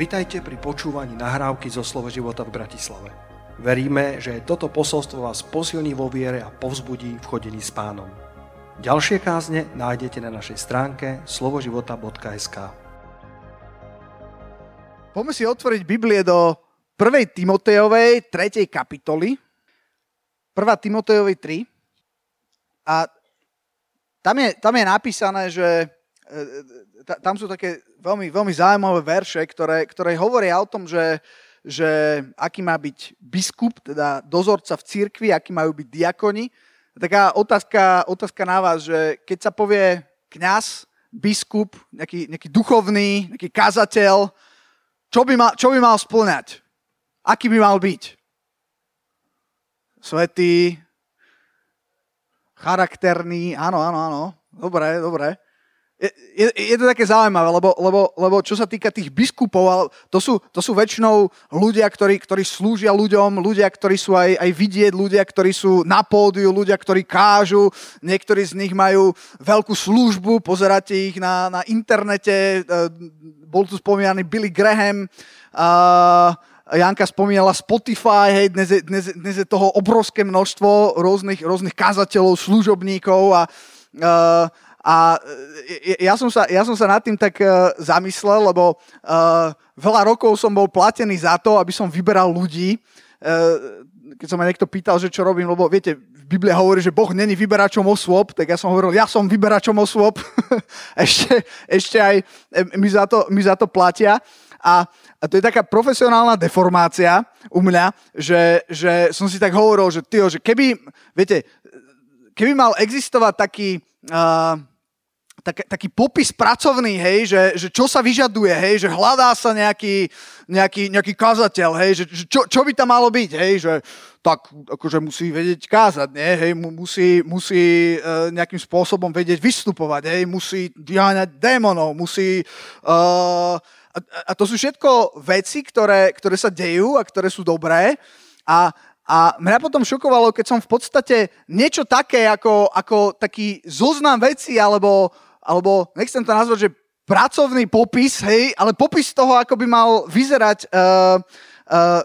Vitajte pri počúvaní nahrávky zo Slovo života v Bratislave. Veríme, že toto posolstvo vás posilní vo viere a povzbudí v chodení s Pánom. Ďalšie kázne nájdete na našej stránke slovoživota.sk. Poďme si otvoriť Biblie do 1. Timotejovej 3. kapitoly. 1. Timotejovej 3. A tam je napísané, že tam sú také veľmi, veľmi zaujímavé verše, ktoré hovoria o tom, že aký má byť biskup, teda dozorca v cirkvi, aký majú byť diakoni. Taká otázka na vás, že keď sa povie kňaz, biskup, nejaký duchovný, nejaký kazateľ, čo by mal spĺňať? Aký by mal byť? Svätý, charakterný, áno. Dobre. Je to také zaujímavé, lebo čo sa týka tých biskupov, to sú väčšinou ľudia, ktorí slúžia ľuďom, ľudia, ktorí sú aj vidieť, ľudia, ktorí sú na pódiu, ľudia, ktorí kážu, niektorí z nich majú veľkú službu, pozeráte ich na internete, bol tu spomínaný Billy Graham, Janka spomínala Spotify, hej, dnes je toho obrovské množstvo rôznych kazateľov, služobníkov a ja som sa nad tým tak zamyslel, lebo veľa rokov som bol platený za to, aby som vyberal ľudí. Keď som ma niekto pýtal, že čo robím, lebo viete, Biblia hovorí, že Boh není vyberačom osôb, tak ja som hovoril, ja som vyberačom osôb. ešte aj mi za to platia. A to je taká profesionálna deformácia u mňa, že som si tak hovoril, že keby mal existovať taký popis pracovný, hej, že čo sa vyžaduje, hej, že hľadá sa nejaký kazateľ, hej, že čo by tam malo byť, hej, že tak akože musí vedieť kázať, nie, hej, musí nejakým spôsobom vedieť vystupovať, hej, musí vyháňať démonov, musí... A to sú všetko veci, ktoré sa dejú a ktoré sú dobré. A mňa potom šokovalo, keď som v podstate niečo také, ako taký zoznam vecí, alebo nechcem to nazvať, že pracovný popis, hej, ale popis toho, ako by mal vyzerať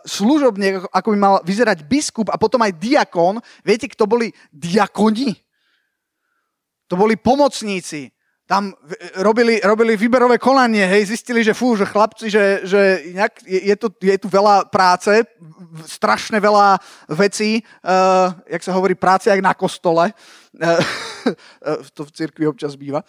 služobník, ako by mal vyzerať biskup a potom aj diakon. Viete, kto boli diakoni? To boli pomocníci. Tam robili výberové konanie, hej, zistili, že chlapci, že nejak je tu veľa práce, strašne veľa vecí, jak sa hovorí, práce jak na kostole, to v cirkvi občas býva.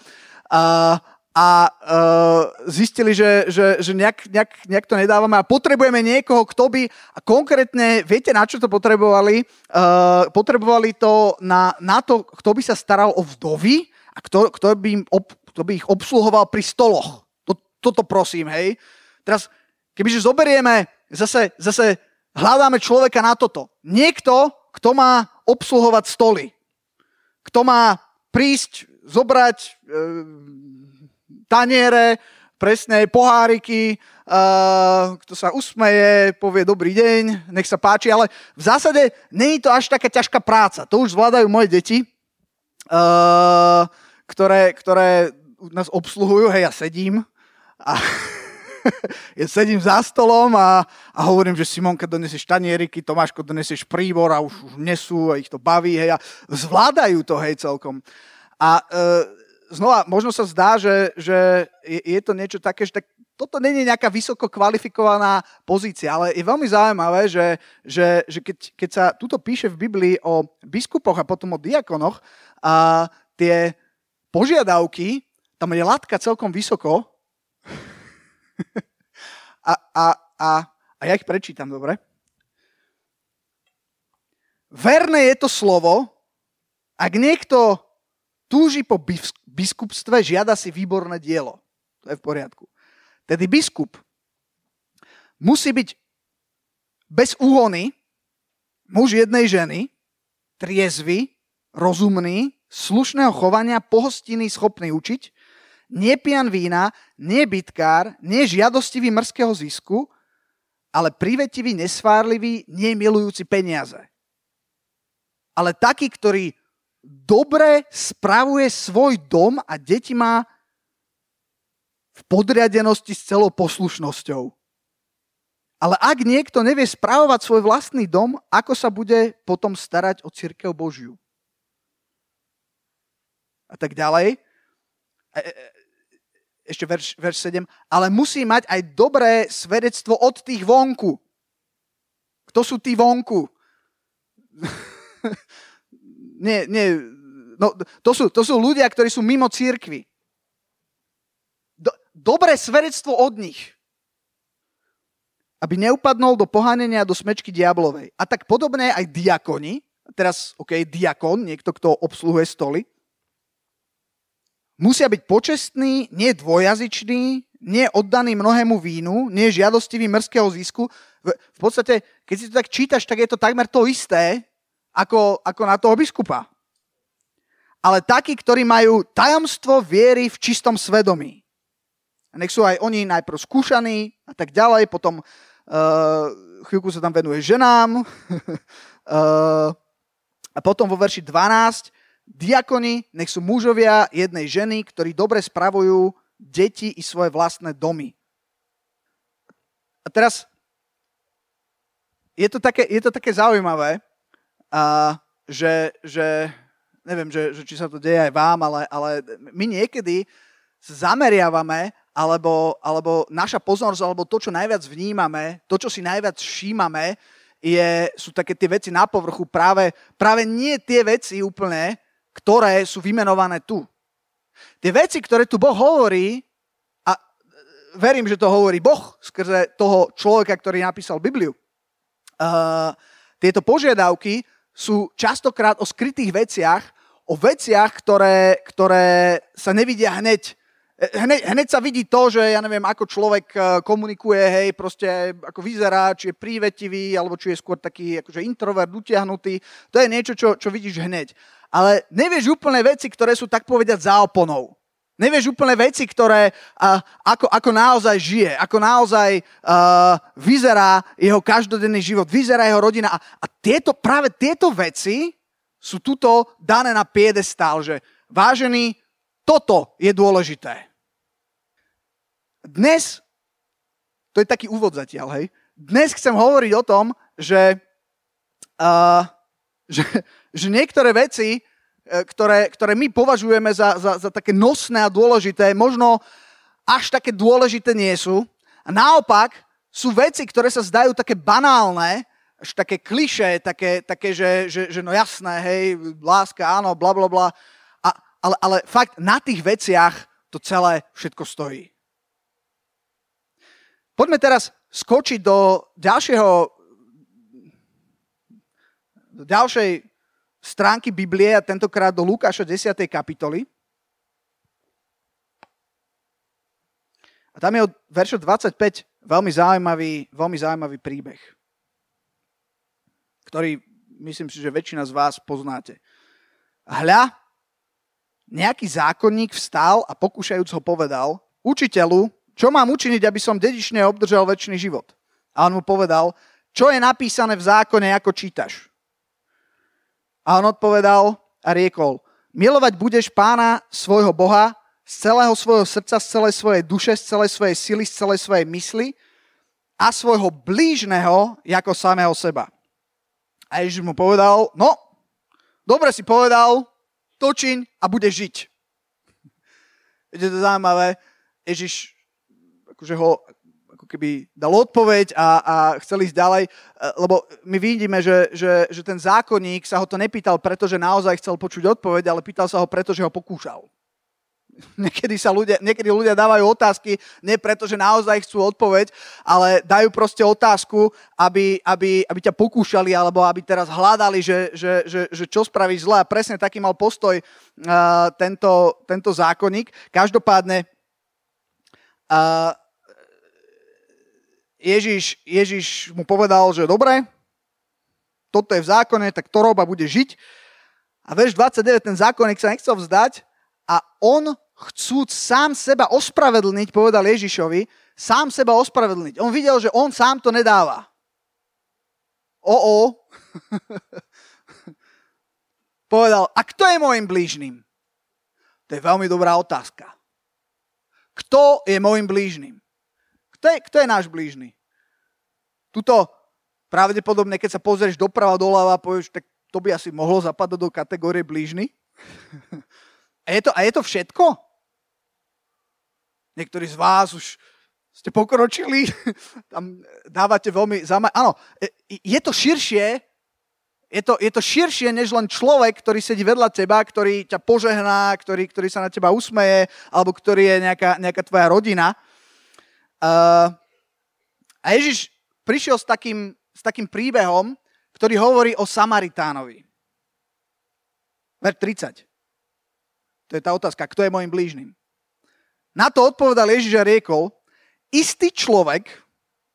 Zistili, že nejak to nedávame a potrebujeme niekoho, kto by, a konkrétne, viete, na čo to potrebovali? Potrebovali to na to, kto by sa staral o vdovy, a kto by ich obsluhoval pri stoloch. Toto prosím, hej. Teraz, kebyže zoberieme, zase hľadáme človeka na toto. Niekto, kto má obsluhovať stoly. Kto má prísť, zobrať taniere, presne poháriky, kto sa usmeje, povie dobrý deň, nech sa páči, ale v zásade nie je to až taká ťažká práca. To už zvládajú moje deti, ktoré nás obsluhujú, hej, ja sedím a ja sedím za stolom a hovorím, že Simonka, donesieš tanieriky, Tomáško, donesieš príbor a už nesú a ich to baví, hej, a zvládajú to, hej, celkom. A znova, možno sa zdá, že je to niečo také, že tak toto nie je nejaká vysoko kvalifikovaná pozícia, ale je veľmi zaujímavé, že keď sa tuto píše v Biblii o biskupoch a potom o diakonoch, a tie požiadavky, tam je latka celkom vysoko. A ja ich prečítam, dobre? Verné je to slovo, ak niekto túži po biskupstve, žiada si výborné dielo. To je v poriadku. Tedy biskup musí byť bez úhony, muž jednej ženy, triezvy, rozumný, slušného chovania, pohostinný, schopný učiť, nie pijan vína, nie bitkár, nie žiadostivý mrzkého zisku, ale privetivý, nesvárlivý, nemilujúci peniaze. Ale taký, ktorý dobre spravuje svoj dom a deti má v podriadenosti s celou poslušnosťou. Ale ak niekto nevie správovať svoj vlastný dom, ako sa bude potom starať o cirkev Božiu? A tak ďalej. Ešte verš 7. Ale musí mať aj dobré svedectvo od tých vonku. Kto sú tí vonku? nie. No, to sú ľudia, ktorí sú mimo cirkvi. Dobré svedectvo od nich. Aby neupadnul do pohánenia do smečky diablovej. A tak podobné aj diakoni. Teraz, diakon, niekto, kto obsluhuje stoly. Musia byť počestní, nie dvojazyčný, nie oddaný mnohému vínu, nie žiadostivý mrzkého zisku. V podstate, keď si to tak čítaš, tak je to takmer to isté, ako na toho biskupa. Ale takí, ktorí majú tajomstvo viery v čistom svedomí. Nech sú aj oni najprv skúšaní a tak ďalej, potom chvíľku sa tam venuje ženám. A potom vo verši 12, diakoni, nech sú mužovia jednej ženy, ktorí dobre spravujú deti i svoje vlastné domy. A teraz je to také zaujímavé, že neviem, že či sa to deje aj vám, ale my niekedy zameriavame alebo naša pozornosť, alebo to, čo najviac vnímame, to, čo si najviac všímame, sú také tie veci na povrchu, práve nie tie veci úplne, ktoré sú vymenované tu. Tie veci, ktoré tu Boh hovorí, a verím, že to hovorí Boh skrze toho človeka, ktorý napísal Bibliu, tieto požiadavky sú častokrát o skrytých veciach, o veciach, ktoré sa nevidia hneď. Hneď sa vidí to, že ja neviem, ako človek komunikuje, hej, proste ako vyzerá, či je prívetivý, alebo či je skôr taký akože introvert, utiahnutý. To je niečo, čo vidíš hneď. Ale nevieš úplne veci, ktoré sú tak povedať za oponou. Nevieš úplne veci, ktoré ako naozaj žije, ako naozaj vyzerá jeho každodenný život, vyzerá jeho rodina. A práve tieto veci sú tuto dané na piedestál, že vážený, toto je dôležité. Dnes, to je taký úvod zatiaľ, hej, dnes chcem hovoriť o tom, že niektoré veci, ktoré my považujeme za také nosné a dôležité, možno až také dôležité nie sú. A naopak sú veci, ktoré sa zdajú také banálne, až také klišé, také že no jasné, hej, láska, áno, bla, bla, bla. Ale fakt, na tých veciach to celé všetko stojí. Poďme teraz skočiť do ďalšej stránky Biblie, a tentokrát do Lukáša 10. kapitoly. A tam je od verša 25 veľmi zaujímavý príbeh, ktorý myslím si, že väčšina z vás poznáte. Hľa, nejaký zákonník vstal a pokúšajúc ho povedal: učiteľu, čo mám učiniť, aby som dedične obdržal večný život? A on mu povedal: čo je napísané v zákone, ako čítaš? A on odpovedal a riekol: milovať budeš Pána svojho Boha z celého svojho srdca, z celej svojej duše, z celej svojej sily, z celej svojej mysli a svojho blížneho ako samého seba. A Ježiš mu povedal: no, dobre si povedal, to čiň a budeš žiť. Je to zaujímavé. Ježiš akože ho ako keby dal odpoveď a chcel ísť ďalej, lebo my vidíme, že ten zákonník sa ho to nepýtal, pretože naozaj chcel počuť odpoveď, ale pýtal sa ho, pretože ho pokúšal. Niekedy ľudia dávajú otázky, nie preto, že naozaj chcú odpoveď, ale dajú proste otázku, aby ťa pokúšali, alebo aby teraz hľadali, že čo spravíš zle. A presne taký mal postoj tento zákonník. Každopádne Ježiš mu povedal, že dobre, toto je v zákone, tak to rob a bude žiť. A verš 29, ten zákonník sa nechcel vzdať a on, chcúc sám seba ospravedlniť, povedal Ježišovi, sám seba ospravedlniť. On videl, že on sám to nedáva. Povedal: a kto je môjim blížnym? To je veľmi dobrá otázka. Kto je môjim blížnym? Kto je náš blížny? Tuto pravdepodobne, keď sa pozrieš doprava, doľava, povieš, tak to by asi mohlo zapadať do kategórie blížny. A je to všetko? Niektorí z vás už ste pokročili, tam dávate veľmi... Áno, je to širšie, je to širšie, než len človek, ktorý sedí vedľa teba, ktorý ťa požehná, ktorý sa na teba usmeje, alebo ktorý je nejaká tvoja rodina. A Ježiš prišiel s takým príbehom, ktorý hovorí o Samaritánovi. Ver 30. To je tá otázka, kto je môjim blížnym? Na to odpovedal Ježiš a riekol, istý človek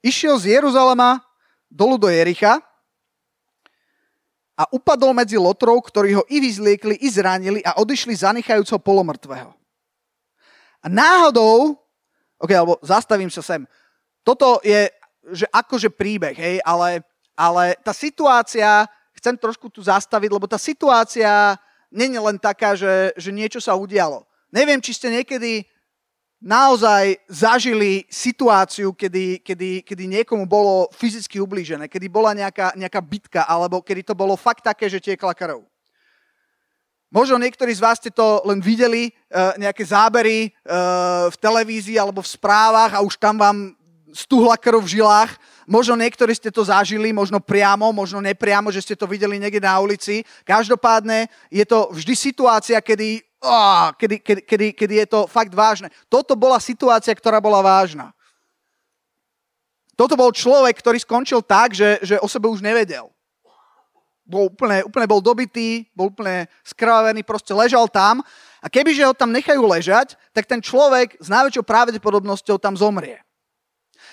išiel z Jeruzalema dolu do Jericha a upadol medzi lotrov, ktorí ho i vyzliekli, i zranili a odišli zanichajúco polomrtvého. A náhodou, alebo zastavím sa sem, toto je že akože príbeh, hej, ale tá situácia, chcem trošku tu zastaviť, lebo tá situácia nie je len taká, že niečo sa udialo. Neviem, či ste niekedy naozaj zažili situáciu, kedy niekomu bolo fyzicky ublížené, kedy bola nejaká bitka, alebo kedy to bolo fakt také, že tiekla krv. Možno niektorí z vás ste to len videli, nejaké zábery v televízii alebo v správach a už tam vám stuhla krv v žilách. Možno niektorí ste to zažili, možno priamo, možno nepriamo, že ste to videli niekde na ulici. Každopádne je to vždy situácia, kedy je to fakt vážne. Toto bola situácia, ktorá bola vážna. Toto bol človek, ktorý skončil tak, že o sebe už nevedel. Úplne bol dobitý, bol úplne skrvavený, proste ležal tam a kebyže ho tam nechajú ležať, tak ten človek s najväčšou pravdepodobnosťou tam zomrie.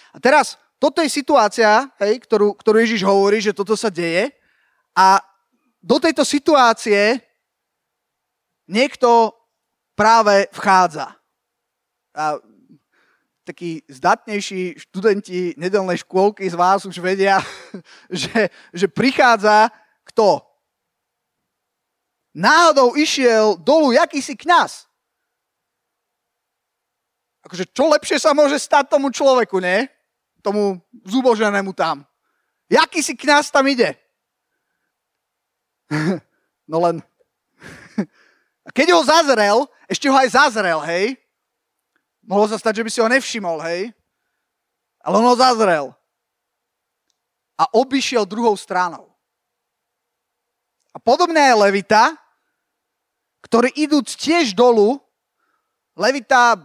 A teraz, toto je situácia, hej, ktorú Ježiš hovorí, že toto sa deje a do tejto situácie niekto práve vchádza. A takí zdatnejší študenti nedelnej škôlky z vás už vedia, že prichádza kto? Náhodou išiel dolu jakýsi kňaz. Akože čo lepšie sa môže stať tomu človeku, nie? Tomu zuboženému tam. Jaký si kňaz tam ide? No len... A keď ho zazrel, ešte ho aj zazrel, hej? Mohlo sa stať, že by si ho nevšimol, hej? Ale on ho zazrel. A obišiel druhou stranou. A podobne je levita, ktorý idúc tiež dolu, levita...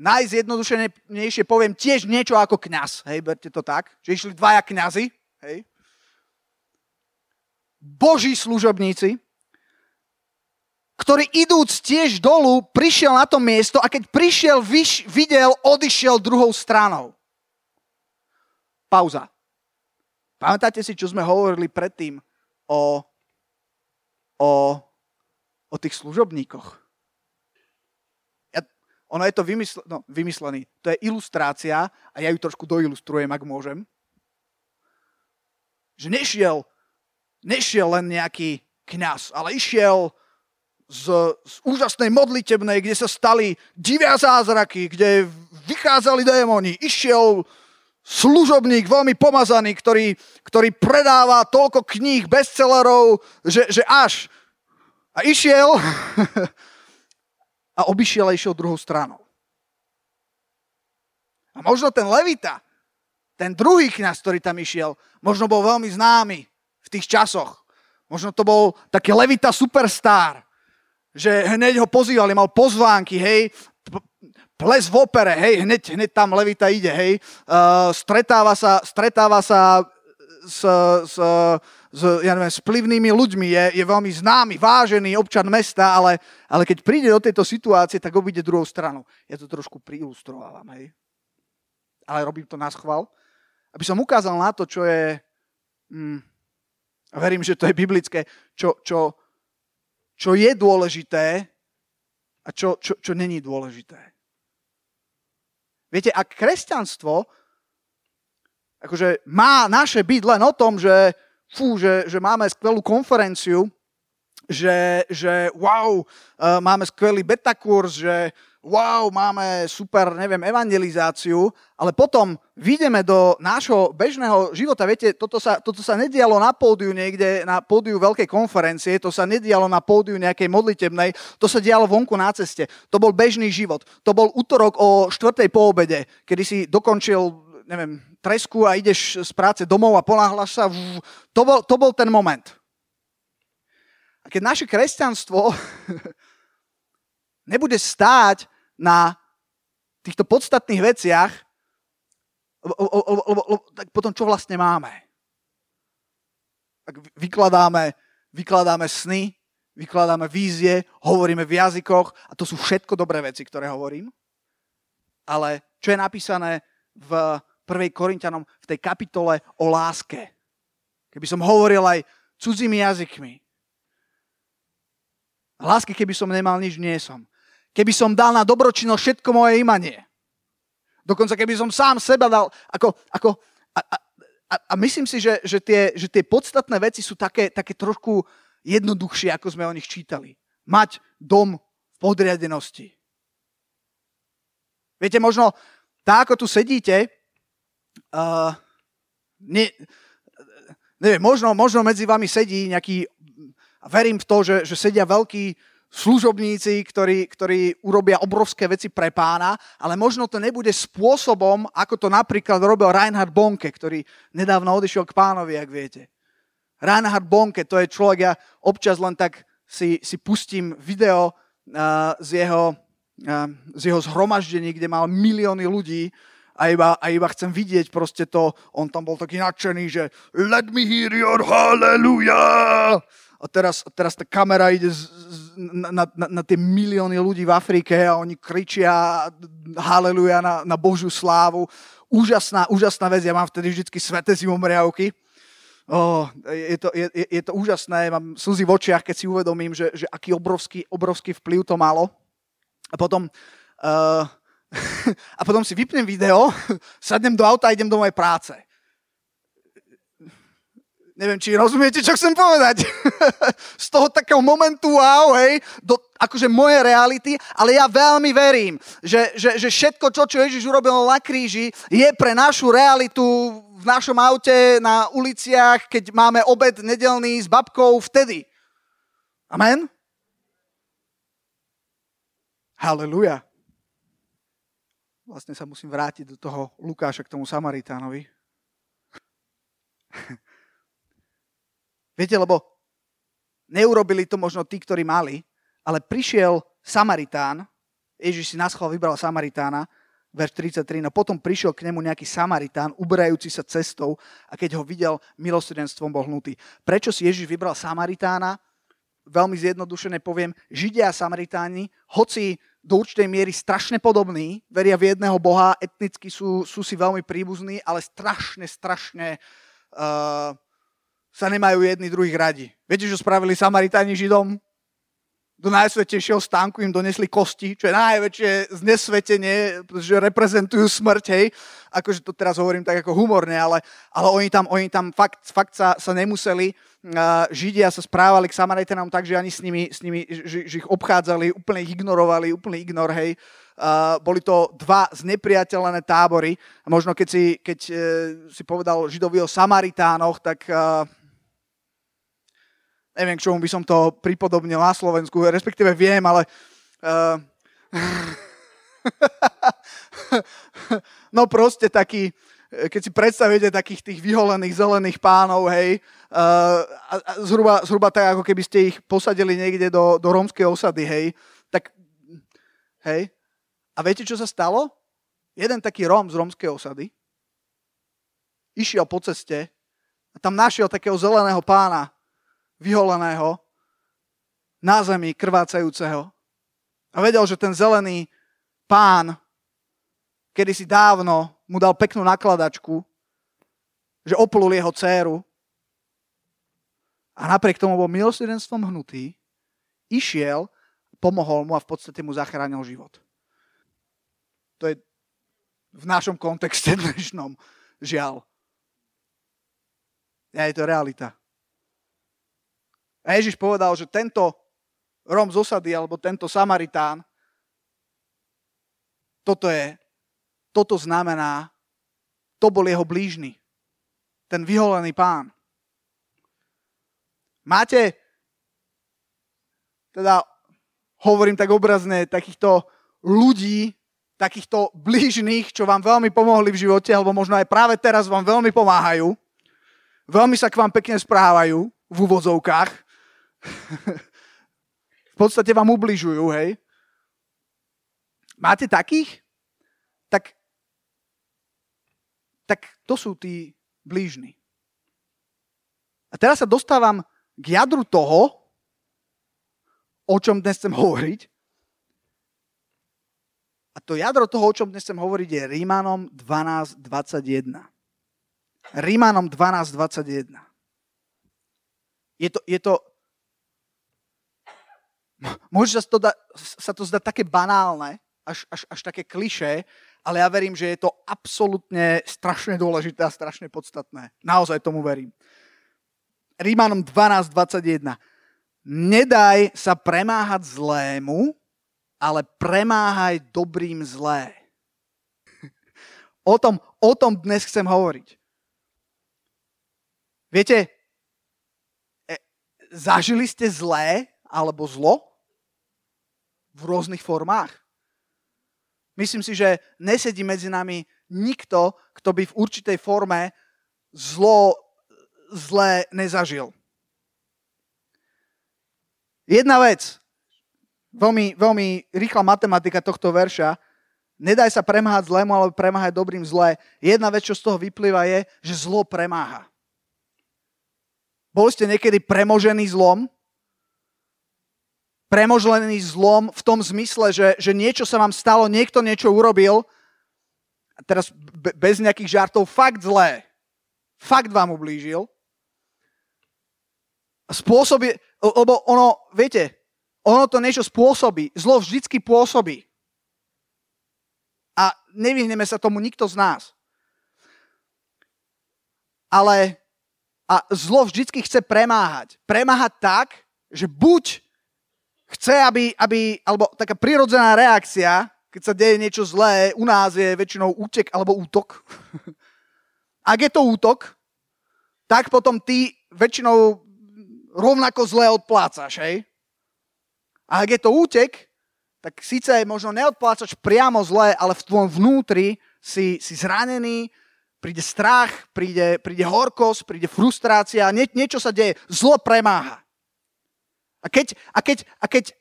najzjednodušenejšie poviem tiež niečo ako kňaz. Hej, berte to tak, že išli dvaja kňazi, hej. Boží služobníci, ktorí idúc tiež dolu, prišiel na to miesto a keď prišiel, videl, odišiel druhou stranou. Pauza. Pamätáte si, čo sme hovorili predtým o tých služobníkoch? Ono je to vymyslený. To je ilustrácia a ja ju trošku doilustrujem, ak môžem. Že nešiel len nejaký kňaz, ale išiel z úžasnej modlitebnej, kde sa stali divia zázraky, kde vychádzali démoni. Išiel služobník, veľmi pomazaný, ktorý predáva toľko kníh, bestsellerov, že až. A išiel... A obišiel a išiel druhou stranou. A možno ten levita, ten druhý kňaz, ktorý tam išiel, možno bol veľmi známy v tých časoch. Možno to bol taký levita superstar, že hneď ho pozývali, mal pozvánky, hej, ples v opere, hej, hneď tam levita ide, hej, stretáva sa s vplyvnými ľuďmi, je veľmi známy, vážený občan mesta, ale keď príde do tejto situácie, tak obíde druhou stranu. Ja to trošku priilustrovávam, hej. Ale robím to naschvál, aby som ukázal na to, čo je... verím, že to je biblické, čo je dôležité a čo není dôležité. Viete, a kresťanstvo... Akože má naše byť len o tom, že máme skvelú konferenciu, že wow, máme skvelý beta kurz, že wow, máme super, neviem, evangelizáciu, ale potom vyjdeme do nášho bežného života. Viete, toto sa nedialo na pódiu niekde, na pódiu veľkej konferencie, to sa nedialo na pódiu nejakej modlitebnej, to sa dialo vonku na ceste. To bol bežný život. To bol utorok o 4:00 po obede, kedy si dokončil, neviem, tresku a ideš z práce domov a ponáhľaš sa. To bol ten moment. A keď naše kresťanstvo nebude stáť na týchto podstatných veciach, tak potom čo vlastne máme? Tak vykladáme sny, vykladáme vízie, hovoríme v jazykoch a to sú všetko dobré veci, ktoré hovorím. Ale čo je napísané v 1. Korinťanom v tej kapitole o láske? Keby som hovoril aj cudzými jazykmi, lásky, keby som nemal nič, nie som. Keby som dal na dobročinnosť všetko moje imanie. Dokonca keby som sám seba dal. A myslím si, že tie podstatné veci sú také trošku jednoduchšie, ako sme o nich čítali. Mať dom v podriadenosti. Viete, možno tá, ako tu sedíte, neviem, možno medzi vami sedí nejaký. A verím v to, že sedia veľkí služobníci, ktorí urobia obrovské veci pre pána, ale možno to nebude spôsobom, ako to napríklad robil Reinhard Bonnke, ktorý nedávno odišiel k pánovi, ak viete. Reinhard Bonnke, to je človek, ja občas len tak si pustím video z jeho zhromaždení, kde mal milióny ľudí, a iba chcem vidieť proste to, on tam bol taký nadšený, že let me hear your hallelujah. A teraz tá kamera ide na tie milióny ľudí v Afrike a oni kričia haleluja na Božiu slávu. Úžasná vec. Ja mám vtedy vždycky sväté zimomriavky. Je to úžasné. Mám slzy v očiach, keď si uvedomím, že aký obrovský vplyv to malo. A potom si vypnem video, sadnem do auta a idem do mojej práce. Neviem, či rozumiete, čo chcem povedať. Z toho takého momentu, wow, hej, do akože moje reality, ale ja veľmi verím, že všetko, čo Ježiš urobil na kríži, je pre našu realitu v našom aute, na uliciach, keď máme obed nedelný s babkou, vtedy. Amen? Halleluja. Vlastne sa musím vrátiť do toho Lukáša, k tomu Samaritánovi. Viete, lebo neurobili to možno tí, ktorí mali, ale prišiel Samaritán, Ježiš si naschvál vybral Samaritána, verš 33, no potom prišiel k nemu nejaký Samaritán, uberajúci sa cestou a keď ho videl, milosrdenstvom bol hnutý. Prečo si Ježiš vybral Samaritána? Veľmi zjednodušene poviem, Židia a Samaritáni, hoci do určitej miery strašne podobní, veria v jedného Boha, etnicky sú si veľmi príbuzní, ale strašne sa nemajú jedni druhých radi. Viete, čo spravili Samaritáni Židom? Do najsvätejšieho stánku im donesli kosti, čo je najväčšie znesvetenie, pretože reprezentujú smrť, hej. Akože to teraz hovorím tak ako humorne, ale oni tam fakt sa nemuseli. Židia sa správali k Samaritánom tak, že ani s nimi že ich obchádzali, úplne ich ignorovali, úplný ignor, hej. Boli to dva znepriateľené tábory. A možno keď si povedal Židovi o Samaritánoch, tak... Neviem, k čomu by som to pripodobnil na Slovensku, respektíve viem, ale... No proste taký, keď si predstavíte takých tých vyholených zelených pánov, hej, zhruba tak, ako keby ste ich posadili niekde do rómskej osady, hej, tak, hej. A viete, čo sa stalo? Jeden taký Róm z rómskej osady išiel po ceste a tam našiel takého zeleného pána, vyholeného, na zemi krvácajúceho. A vedel, že ten zelený pán, kedysi dávno mu dal peknú nakladačku, že oplul jeho dcéru a napriek tomu bol milosrdenstvom hnutý, išiel, pomohol mu a v podstate mu zachránil život. To je v našom kontexte dnešnom žiaľ. A je to realita. A Ježiš povedal, že tento Róm z osady, alebo tento Samaritán Toto znamená, to bol jeho blížny, ten vyholený pán. Máte, teda hovorím tak obrazne, takýchto ľudí, takýchto blížnych, čo vám veľmi pomohli v živote, alebo možno aj práve teraz vám veľmi pomáhajú, veľmi sa k vám pekne správajú, v úvodzovkách, v podstate vám ubližujú, hej. Máte takých? Tak to sú tí blížni. A teraz sa dostávam k jadru toho, o čom dnes chcem hovoriť. A to jadro toho, o čom dnes chcem hovoriť, je Rímanom 12.21. Rímanom 12.21. Je to... Môže sa to zdať také banálne, až také klišé, ale ja verím, že je to absolútne strašne dôležité a strašne podstatné. Naozaj tomu verím. Rímanom 12.21. Nedaj sa premáhať zlému, ale premáhaj dobrým zlé. O tom dnes chcem hovoriť. Viete, zažili ste zlé alebo zlo v rôznych formách. Myslím si, že nesedí medzi nami nikto, kto by v určitej forme zlé nezažil. Jedna vec, veľmi, veľmi rýchla matematika tohto verša, nedaj sa premáhať zlému, ale premáhaj dobrým zlé. Jedna vec, čo z toho vyplýva, je, že zlo premáha. Boli ste niekedy premožený zlom? Premožený zlom v tom zmysle, že niečo sa vám stalo, niekto niečo urobil, a teraz bez nejakých žartov, fakt zlé. Fakt vám ublížil. Spôsobí, lebo ono, viete, ono to niečo spôsobí. Zlo vždycky pôsobí. A nevyhneme sa tomu nikto z nás. A zlo vždycky chce premáhať. Premáhať tak, že buď chce, alebo taká prirodzená reakcia, keď sa deje niečo zlé, u nás je väčšinou útek alebo útok. Ak je to útok, tak potom ty väčšinou rovnako zle odplácaš, hej? A ak je to útek, tak síce možno neodplácaš priamo zle, ale v tvojom vnútri si zranený, príde strach, príde horkosť, príde frustrácia, niečo sa deje, zlo premáha. A keď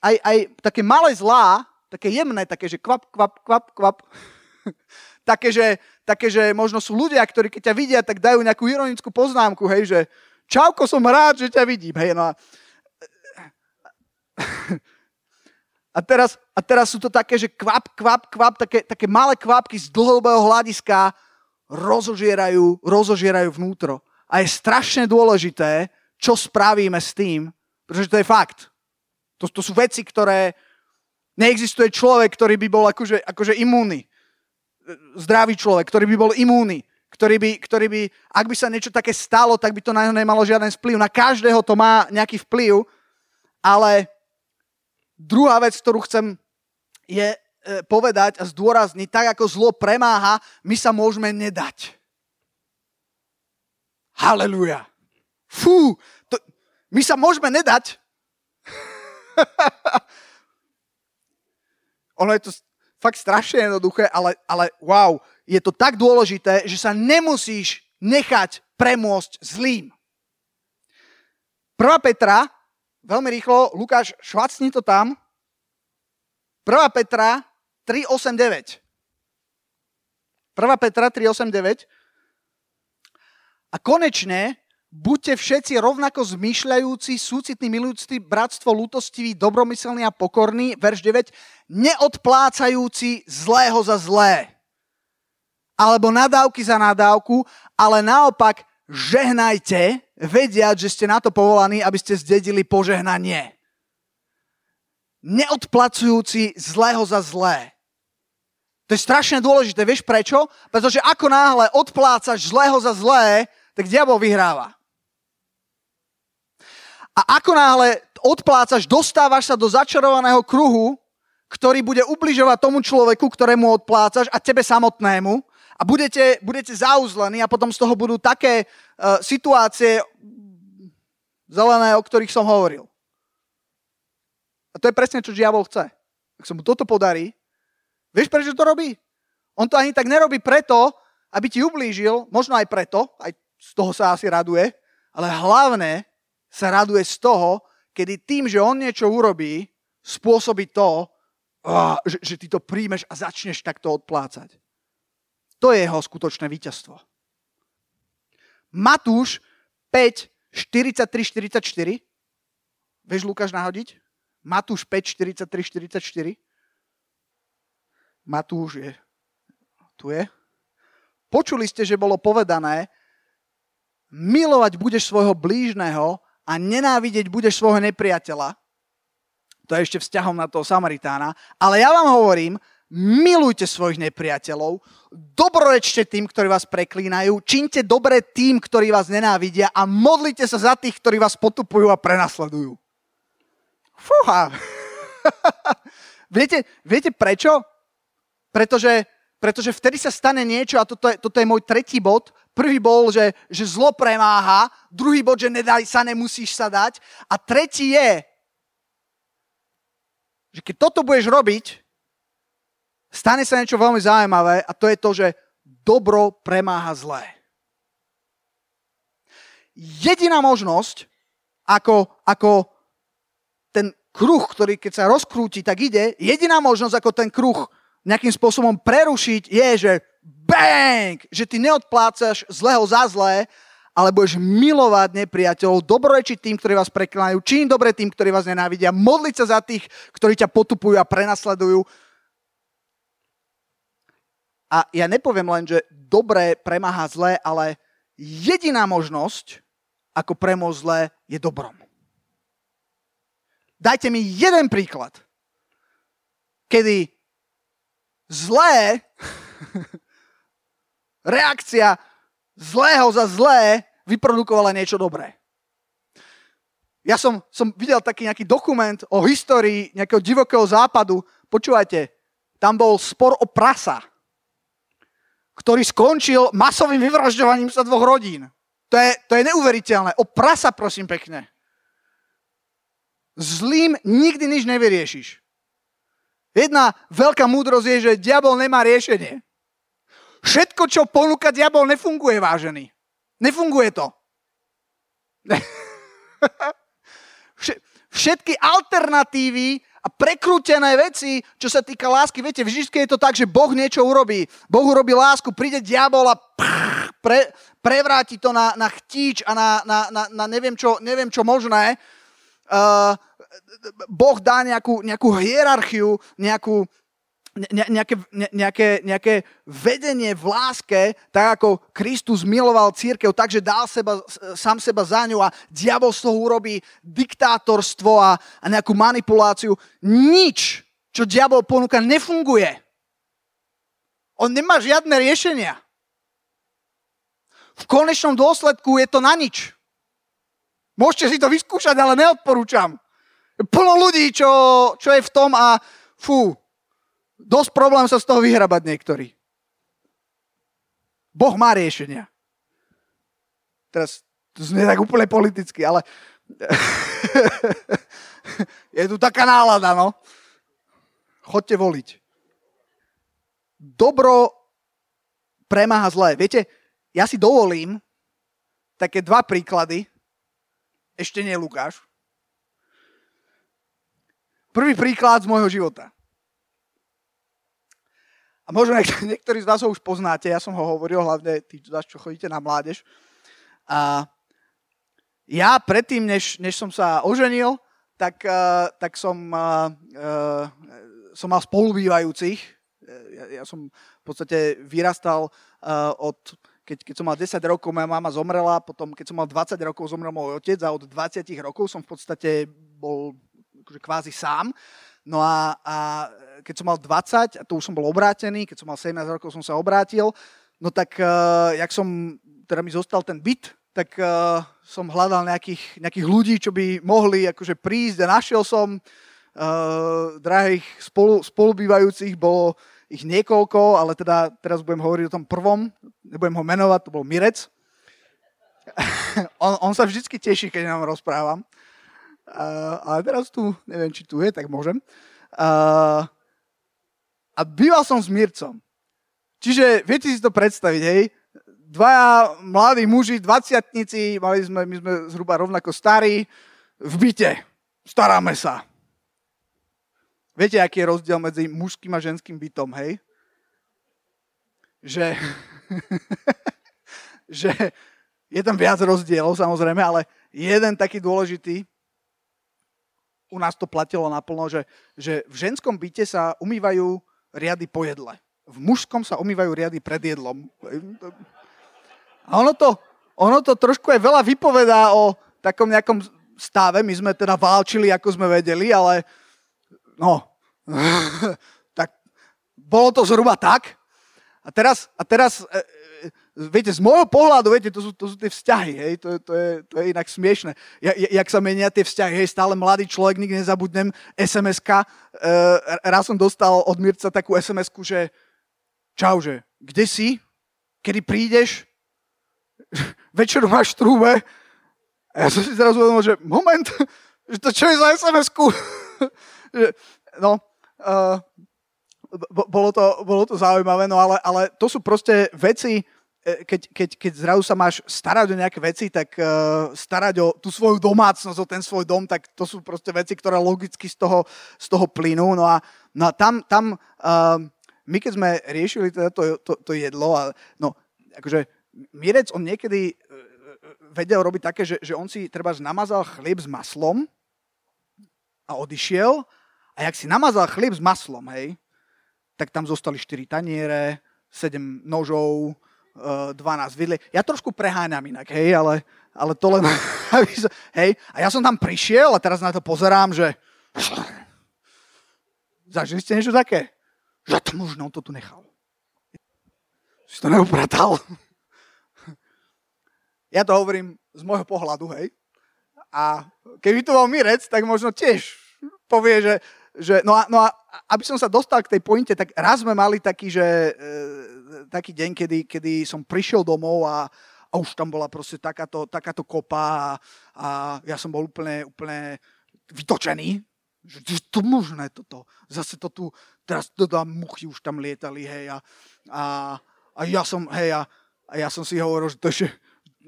aj také malé zlá, také jemné, také, že kvap, kvap, kvap, kvap, také, že možno sú ľudia, ktorí keď ťa vidia, tak dajú nejakú ironickú poznámku, hej, že čauko, som rád, že ťa vidím. Hej, no a teraz sú to také, že kvap, kvap, kvap, také malé kvapky z dlhodobého hľadiska rozožierajú vnútro. A je strašne dôležité, čo spravíme s tým, pretože to je fakt. To sú veci, ktoré neexistuje človek, ktorý by bol akože imúnny. Zdravý človek, ktorý by bol imúnny. Ktorý by, ak by sa niečo také stalo, tak by to na neho nemalo žiaden vplyv. Na každého to má nejaký vplyv, ale druhá vec, ktorú chcem je povedať a zdôrazniť, tak ako zlo premáha, my sa môžeme nedať. Haleluja. Fú, my sa môžeme nedať. Ono je to fakt strašne jednoduché, ale wow, je to tak dôležité, že sa nemusíš nechať premôcť zlým. 1. Petra, veľmi rýchlo, Lukáš, švacni to tam. 1. Petra 3.8.9. 1. Petra 3.8.9. A konečne, buďte všetci rovnako zmyšľajúci, súcitní, milujúci, bratstvo, ľútostiví, dobromyselní a pokorní, verš 9, neodplácajúci zlého za zlé. Alebo nadávky za nadávku, ale naopak žehnajte, vediať, že ste na to povolaní, aby ste zdedili požehnanie. Neodplacujúci zlého za zlé. To je strašne dôležité. Vieš prečo? Pretože ako náhle odplácaš zlého za zlé, tak diabol vyhráva. A ako náhle odplácaš, dostávaš sa do začarovaného kruhu, ktorý bude ubližovať tomu človeku, ktorému odplácaš, a tebe samotnému, a budete zauzlení a potom z toho budú také situácie zelené, o ktorých som hovoril. A to je presne, čo diabol chce. Ak sa mu toto podarí, vieš, prečo to robí? On to ani tak nerobí preto, aby ti ublížil, možno aj preto, aj z toho sa asi raduje, ale hlavne sa raduje z toho, kedy tým, že on niečo urobí, spôsobí to, že ty to príjmeš a začneš takto odplácať. To je jeho skutočné víťazstvo. Matúš 5, 43, 44. Vieš, Lukáš, nahodiť? Matúš 5, 43, 44. Matúš je... Tu je. Počuli ste, že bolo povedané, milovať budeš svojho blížneho a nenávidieť budeš svojho nepriateľa. To je ešte vzťahom na toho Samaritána. Ale ja vám hovorím, milujte svojich nepriateľov, dobrorečte tým, ktorí vás preklínajú, čiňte dobre tým, ktorí vás nenávidia, a modlite sa za tých, ktorí vás potupujú a prenasledujú. Fúha. Viete prečo? Pretože vtedy sa stane niečo, a toto je môj tretí bod. Prvý bol, že zlo premáha, druhý bod, že nedaj sa, nemusíš sa dať, a tretí je, že keď toto budeš robiť, stane sa niečo veľmi zaujímavé, a to je to, že dobro premáha zlé. Jediná možnosť, ako ten kruh, ktorý keď sa rozkrúti, tak ide, jediná možnosť, ako ten kruh nejakým spôsobom prerušiť, je, že bang, že ty neodplácaš zlého za zlé, ale budeš milovať nepriateľov, dobrorečiť tým, ktorí vás preklinajú, čím dobre tým, ktorí vás nenávidia, modliť sa za tých, ktorí ťa potupujú a prenasledujú. A ja nepoviem len, že dobré premáha zlé, ale jediná možnosť, ako premôcť zlé, je dobrom. Dajte mi jeden príklad, kedy zlé reakcia zlého za zlé vyprodukovala niečo dobré. Ja som videl taký nejaký dokument o histórii nejakého divokého západu. Počúvajte, tam bol spor o prasa, ktorý skončil masovým vyvražďovaním sa dvoch rodín. To je neuveriteľné. O prasa, prosím pekne. Zlým nikdy nič nevyriešiš. Jedna veľká múdrosť je, že diabol nemá riešenie. Všetko, čo ponúka diabol, nefunguje, vážený. Nefunguje to. Všetky alternatívy a prekrútené veci, čo sa týka lásky, viete, vždy je to tak, že Boh niečo urobí. Boh urobí lásku, príde diabol a prevráti to na chtíč a na neviem čo možné. Boh dá nejakú hierarchiu, nejaké vedenie v láske, tak ako Kristus miloval cirkev, takže dal sám seba za ňu, a diabol z toho urobí diktátorstvo a nejakú manipuláciu. Nič, čo diabol ponúka, nefunguje. On nemá žiadne riešenia. V konečnom dôsledku je to na nič. Môžete si to vyskúšať, ale neodporúčam. Plno ľudí, čo je v tom, a fú, dosť problém sa z toho vyhrabať niektorí. Boh má riešenia. Teraz to znie tak úplne politicky, ale je tu taká nálada, no. Choďte voliť. Dobro premáha zlé. Viete, ja si dovolím také dva príklady. Ešte nie, Lukáš. Prvý príklad z môjho života. A možno niektorí z vás ho už poznáte, ja som ho hovoril, hlavne tí z vás, čo chodíte na mládež. A ja predtým, než som sa oženil, tak som mal spolubývajúcich. Ja som v podstate vyrastal keď som mal 10 rokov, moja mama zomrela, potom keď som mal 20 rokov, zomrel môj otec, a od 20 rokov som v podstate bol kvázi sám. No a keď som mal 20, a to už som bol obrátený, keď som mal 17 rokov, som sa obrátil, no tak, teda mi zostal ten byt, tak som hľadal nejakých ľudí, čo by mohli akože prísť, a našiel som drahých spolubývajúcich, bolo ich niekoľko, ale teda teraz budem hovoriť o tom prvom, nebudem ho menovať, to bol Mirec. on sa vždycky teší, keď nám rozprávam. Ale teraz tu, neviem, či tu je, tak môžem. A býval som s Mircom. Čiže viete si to predstaviť, hej? Dvaja mladí muži, 20-tnici, my sme zhruba rovnako starí, v byte. Staráme sa. Viete, aký je rozdiel medzi mužským a ženským bytom, hej? Že, že je tam viac rozdielov, samozrejme, ale jeden taký dôležitý, u nás to platilo naplno, že v ženskom byte sa umývajú riady po jedle. V mužskom sa umývajú riady pred jedlom. A ono to trošku aj veľa vypovedá o takom nejakom stave. My sme teda válčili, ako sme vedeli, ale no, tak bolo to zhruba tak. A teraz viete, z môjho pohľadu, viete, to sú tie vzťahy, hej, to je inak smiešné. Jak sa menia tie vzťahy, hej, stále mladý človek, nikdy nezabudnem, SMS-ka. Raz som dostal od Mirca takú SMS-ku, že čauže, kde si? Kedy prídeš? Večeru máš v trúbe. A ja som si teraz uvedomil, že moment, že to čo je za SMS-ku? No, bolo to zaujímavé, no ale to sú proste veci, keď zrazu sa máš starať o nejaké veci, tak starať o tú svoju domácnosť, o ten svoj dom, tak to sú proste veci, ktoré logicky z toho plynú. No a tam my keď sme riešili teda to jedlo, a, no akože Mirec, on niekedy vedel robiť také, že on si treba namazal chlieb s maslom a odišiel, a jak si namazal chlieb s maslom, hej, tak tam zostali 4 taniere, 7 nožov, 12 vidliek. Ja trošku preháňam inak, hej, ale to len... hej, a ja som tam prišiel a teraz na to pozerám, že... Zažili ste niečo také? Že to možno, on to tu nechal. Si to neupratal. Ja to hovorím z môjho pohľadu, hej. A keby to bol Mirec, tak možno tiež povie, že no a aby som sa dostal k tej pointe, tak raz sme mali taký, taký deň, kedy som prišiel domov a už tam bola proste takáto kopa a ja som bol úplne vytočený. Že je to možné toto? Zase to tu, teraz to dám, muchy už tam lietali, hej. A ja som, hej, a ja som si hovoril, že to ešte...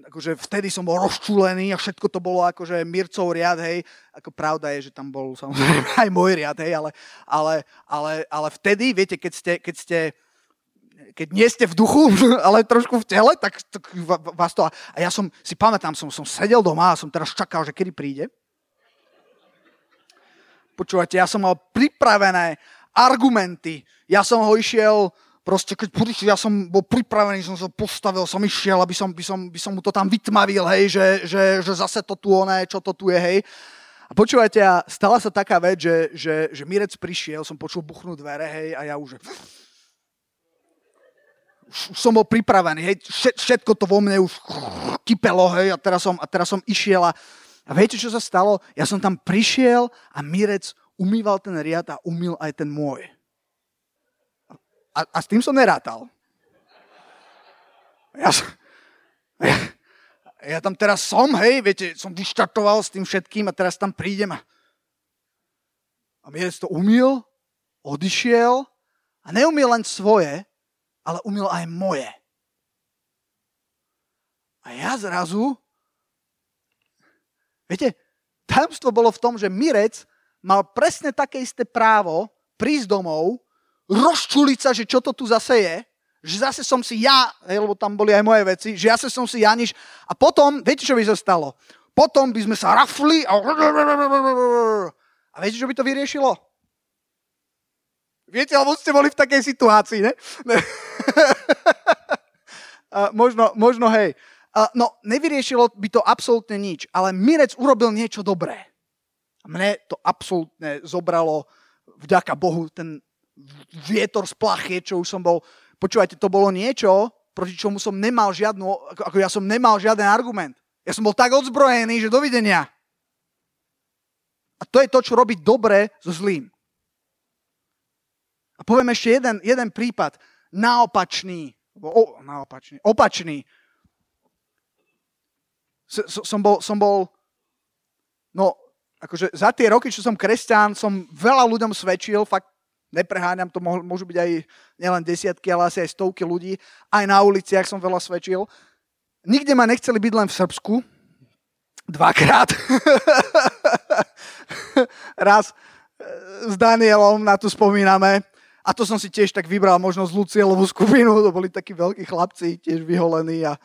Akože vtedy som bol rozčúlený a všetko to bolo akože Mircov riad, hej. Ako pravda je, že tam bol samozrejme aj môj riad, hej, ale vtedy, viete, keď nie ste v duchu, ale trošku v tele, tak vás to... A ja som, si pamätám, som sedel doma a som teraz čakal, že kedy príde. Počúvate, ja som mal pripravené argumenty. Ja som ho išiel... Proste, keď prišiel, ja som bol pripravený, som sa postavil, som išiel, aby som mu to tam vytmavil, hej, že zase to tu oné, čo to tu je, hej. A počúvajte, a stala sa taká vec, že Mirec prišiel, som počul buchnúť dvere, hej, a ja už som bol pripravený, hej, všetko to vo mne už kypelo, hej, a teraz som išiel a viete, čo sa stalo? Ja som tam prišiel a Mirec umýval ten riad a umýl aj ten môj. A s tým som nerátal. Ja tam teraz som, hej, viete, som vyštartoval s tým všetkým a teraz tam prídem a Mirec to umýl, odišiel a neumýl len svoje, ale umýl aj moje. A ja zrazu, viete, tajomstvo bolo v tom, že Mirec mal presne také isté právo prísť domov, rozčuliť sa, že čo to tu zase je, že zase som si ja, lebo tam boli aj moje veci, že zase som si Janiš a potom, viete, čo by sa stalo? Potom by sme sa rafli a viete, čo by to vyriešilo? Viete, alebo ste boli v takej situácii, ne? možno, hej. No, nevyriešilo by to absolútne nič, ale Mirec urobil niečo dobré. Mne to absolútne zobralo, vďaka Bohu, ten vietor z plachie, čo už som bol... Počúvajte, to bolo niečo, proti čomu som nemal žiadnu... Ako ja som nemal žiaden argument. Ja som bol tak odzbrojený, že dovidenia. A to je to, čo robí dobre so zlým. A poviem ešte jeden prípad. Opačný. Som bol, za tie roky, čo som kresťan, som veľa ľuďom svedčil, fakt nepreháňam, to môžu byť aj nielen desiatky, ale asi aj stovky ľudí, aj na uliciach som veľa svedčil. Nikde ma nechceli byť, len v Srbsku, 2-krát. Raz s Danielom, na to spomíname, a to som si tiež tak vybral možno z Lucielovú skupinu, to boli takí veľkí chlapci, tiež vyholení a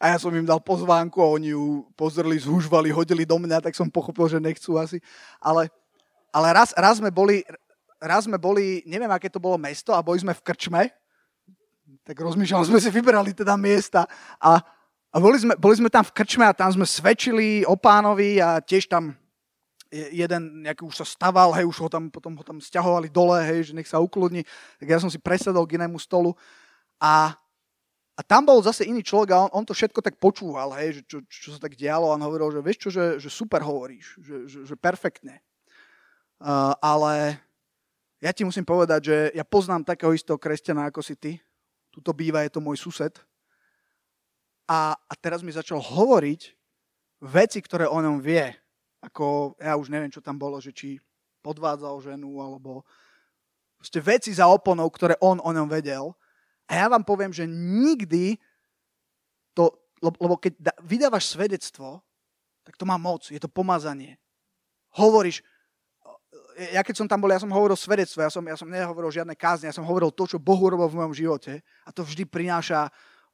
ja som im dal pozvánku a oni ju pozreli, zhužvali, hodili do mňa, tak som pochopil, že nechcú asi. Ale raz sme boli, neviem, aké to bolo mesto, a boli sme v krčme, tak rozmýšľali sme si, vyberali teda miesta a boli sme tam v krčme a tam sme svedčili o pánovi a tiež tam jeden nejaký už sa staval, hej, už ho tam sťahovali dole, hej, že nech sa ukludni. Tak ja som si presadol k inému stolu a tam bol zase iný človek a on to všetko tak počúval, hej, že čo sa tak dialo, a on hovoril, že vieš čo, že super hovoríš, že perfektne. Ale ja ti musím povedať, že ja poznám takého istého kresťana ako si ty. Tuto býva, je to môj sused. A teraz mi začal hovoriť veci, ktoré o ňom vie. Ako, ja už neviem, čo tam bolo, že či podvádzal ženu, alebo proste veci za oponou, ktoré on o ňom vedel. A ja vám poviem, že nikdy to, lebo keď vydávaš svedectvo, tak to má moc, je to pomazanie. Hovoríš, ja keď som tam bol, ja som hovoril svedectvo, ja som nehovoril žiadne kázne, ja som hovoril to, čo Boh urobil v mojom živote, a to vždy prináša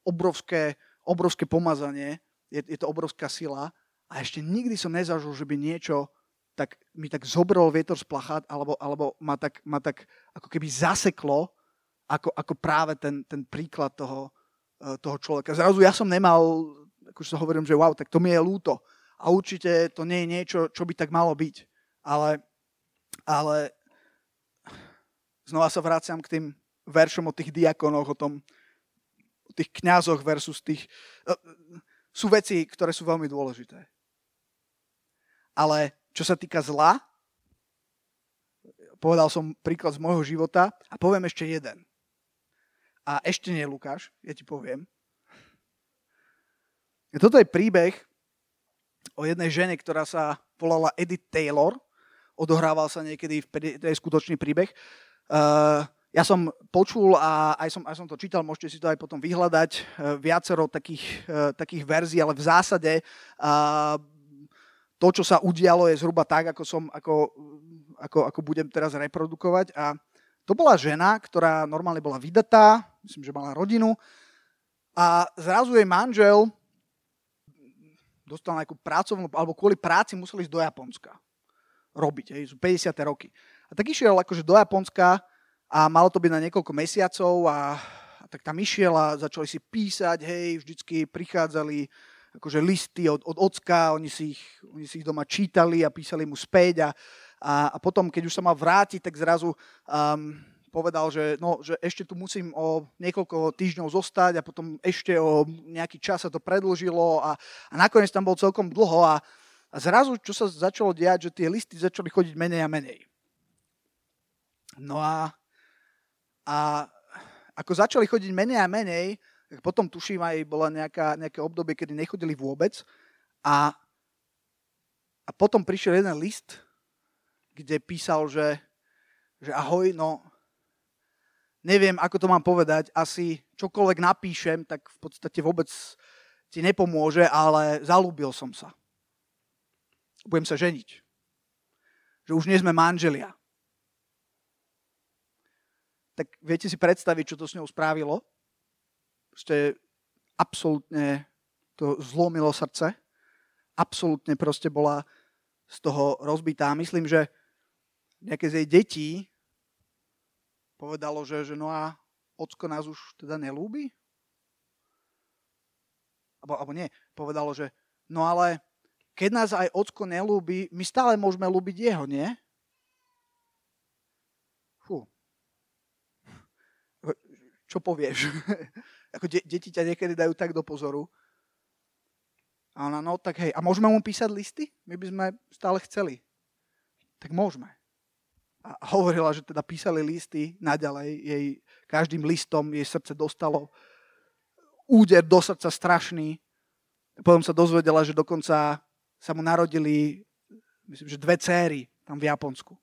obrovské pomazanie, je to obrovská sila, a ešte nikdy som nezažil, že by niečo tak, mi tak zobrol vietor z plachát, alebo ma tak ako keby zaseklo, ako práve ten príklad toho človeka. Zrazu ja som nemal, akože sa hovorím, že wow, tak to mi je ľúto. A určite to nie je niečo, čo by tak malo byť. Ale znova sa vraciam k tým veršom o tých diakonoch, o tých kňazoch versus tých... Sú veci, ktoré sú veľmi dôležité. Ale čo sa týka zla, povedal som príklad z môjho života a poviem ešte jeden. A ešte nie, Lukáš, ja ti poviem. Toto je príbeh o jednej žene, ktorá sa volala Edith Taylor. Odohrával sa niekedy, to je skutočný príbeh. Ja som počul a aj som to čítal, môžete si to aj potom vyhľadať, viacero takých verzií, ale v zásade to, čo sa udialo, je zhruba tak, ako budem teraz reprodukovať. A to bola žena, ktorá normálne bola vydatá, myslím, že mala rodinu. A zrazu jej manžel dostal nejakú pracovnú, alebo kvôli práci musel ísť do Japonska robiť. Hej, sú 50. roky. A tak išiel akože do Japonska a malo to byť na niekoľko mesiacov a tak tam išiel a začali si písať, hej, vždycky prichádzali akože listy od ocka, oni si ich doma čítali a písali mu späť a potom, keď už sa mal vrátiť, tak zrazu povedal, že ešte tu musím o niekoľko týždňov zostať a potom ešte o nejaký čas sa to predĺžilo a nakoniec tam bol celkom dlho a zrazu, čo sa začalo diať, že tie listy začali chodiť menej a menej. No a ako začali chodiť menej a menej, tak potom tuším aj bola nejaké obdobie, kedy nechodili vôbec. A potom prišiel jeden list, kde písal, že ahoj, no neviem, ako to mám povedať, asi čokoľvek napíšem, tak v podstate vôbec ti nepomôže, ale zalúbil som sa. Budem sa ženiť. Že už nie sme manželia. Tak viete si predstaviť, čo to s ňou spravilo? Proste absolútne to zlomilo srdce. Absolútne proste bola z toho rozbitá. Myslím, že nejaké z jej detí povedalo, že no a ocko nás už teda nelúbi? Alebo nie, povedalo, že no ale keď nás aj ocko nelúbi, my stále môžeme lúbiť jeho, nie? Čo povieš? Ako deti ťa niekedy dajú tak do pozoru. A ona, no tak hej, a môžeme mu písať listy? My by sme stále chceli. tak môžeme. A hovorila, že teda písali listy naďalej, jej každým listom jej srdce dostalo úder do srdca strašný. Potom sa dozvedela, že dokonca sa mu narodili, myslím, že 2 céry tam v Japonsku.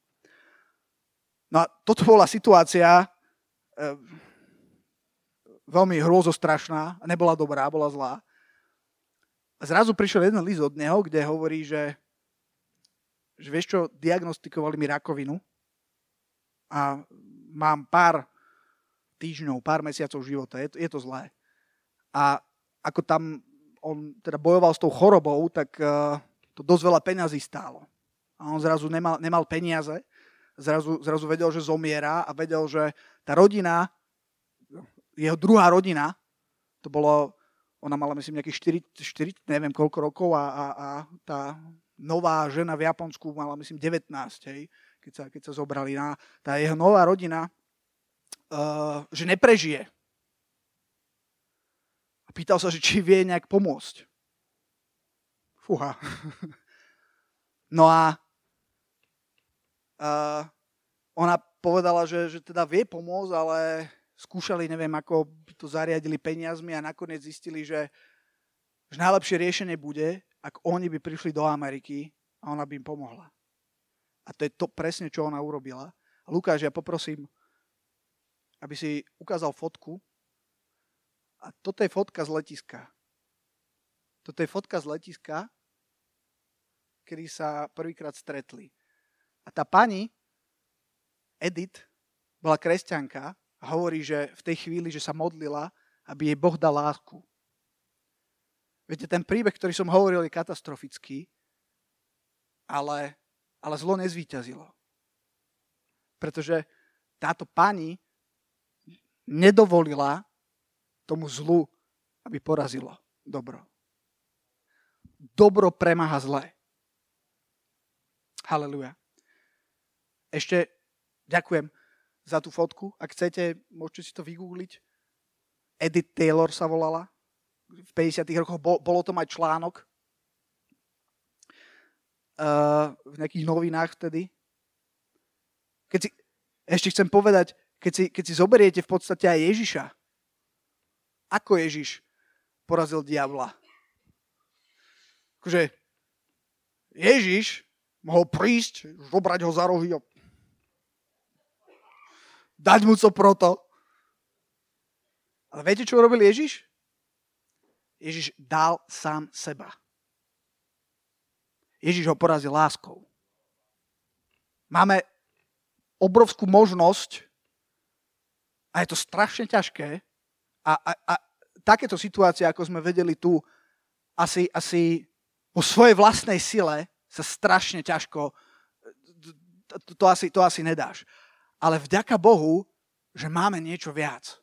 No a toto bola situácia veľmi hrôzostrašná, nebola dobrá, bola zlá. A zrazu prišiel jeden list od neho, kde hovorí, že vieš čo, diagnostikovali mi rakovinu a mám pár týždňov, pár mesiacov života. Je to zlé. A ako tam on teda bojoval s tou chorobou, tak to dosť veľa peňazí stálo. A on zrazu nemal peniaze, zrazu vedel, že zomiera a vedel, že tá rodina, jeho druhá rodina, to bolo, ona mala myslím nejakých 4, neviem koľko rokov a tá nová žena v Japonsku mala myslím 19, hej. Keď sa zobrali na tá jeho nová rodina, že neprežije. A pýtal sa, že či vie nejak pomôcť. Fúha. No a ona povedala, že teda vie pomôcť, ale skúšali, neviem, ako to zariadili peniazmi a nakoniec zistili, že najlepšie riešenie bude, ak oni by prišli do Ameriky a ona by im pomohla. A to je to presne, čo ona urobila. A Lukáš, ja poprosím, aby si ukázal fotku. A toto je fotka z letiska. Toto je fotka z letiska, kedy sa prvýkrát stretli. A tá pani, Edith, bola kresťanka a hovorí, že v tej chvíli, že sa modlila, aby jej Boh dal lásku. Viete, ten príbeh, ktorý som hovoril, je katastrofický, ale zlo nezvíťazilo. Pretože táto pani nedovolila tomu zlu, aby porazilo dobro. Dobro premáha zlé. Haleluja. Ešte ďakujem za tú fotku. Ak chcete, môžete si to vygoogliť. Edith Taylor sa volala. V 50. rokoch bolo to aj článok v nejakých novinách vtedy. Ešte chcem povedať, keď si zoberiete v podstate aj Ježiša, ako Ježiš porazil diabla. Akože Ježiš mohol prísť, zobrať ho za rohy a dať mu co proto. Ale viete, čo robil Ježiš? Ježiš dal sám seba. Ježiš ho porazil láskou. Máme obrovskú možnosť a je to strašne ťažké a takéto situácie, ako sme vedeli tu, asi po svojej vlastnej sile sa strašne ťažko, to asi nedáš. Ale vďaka Bohu, že máme niečo viac.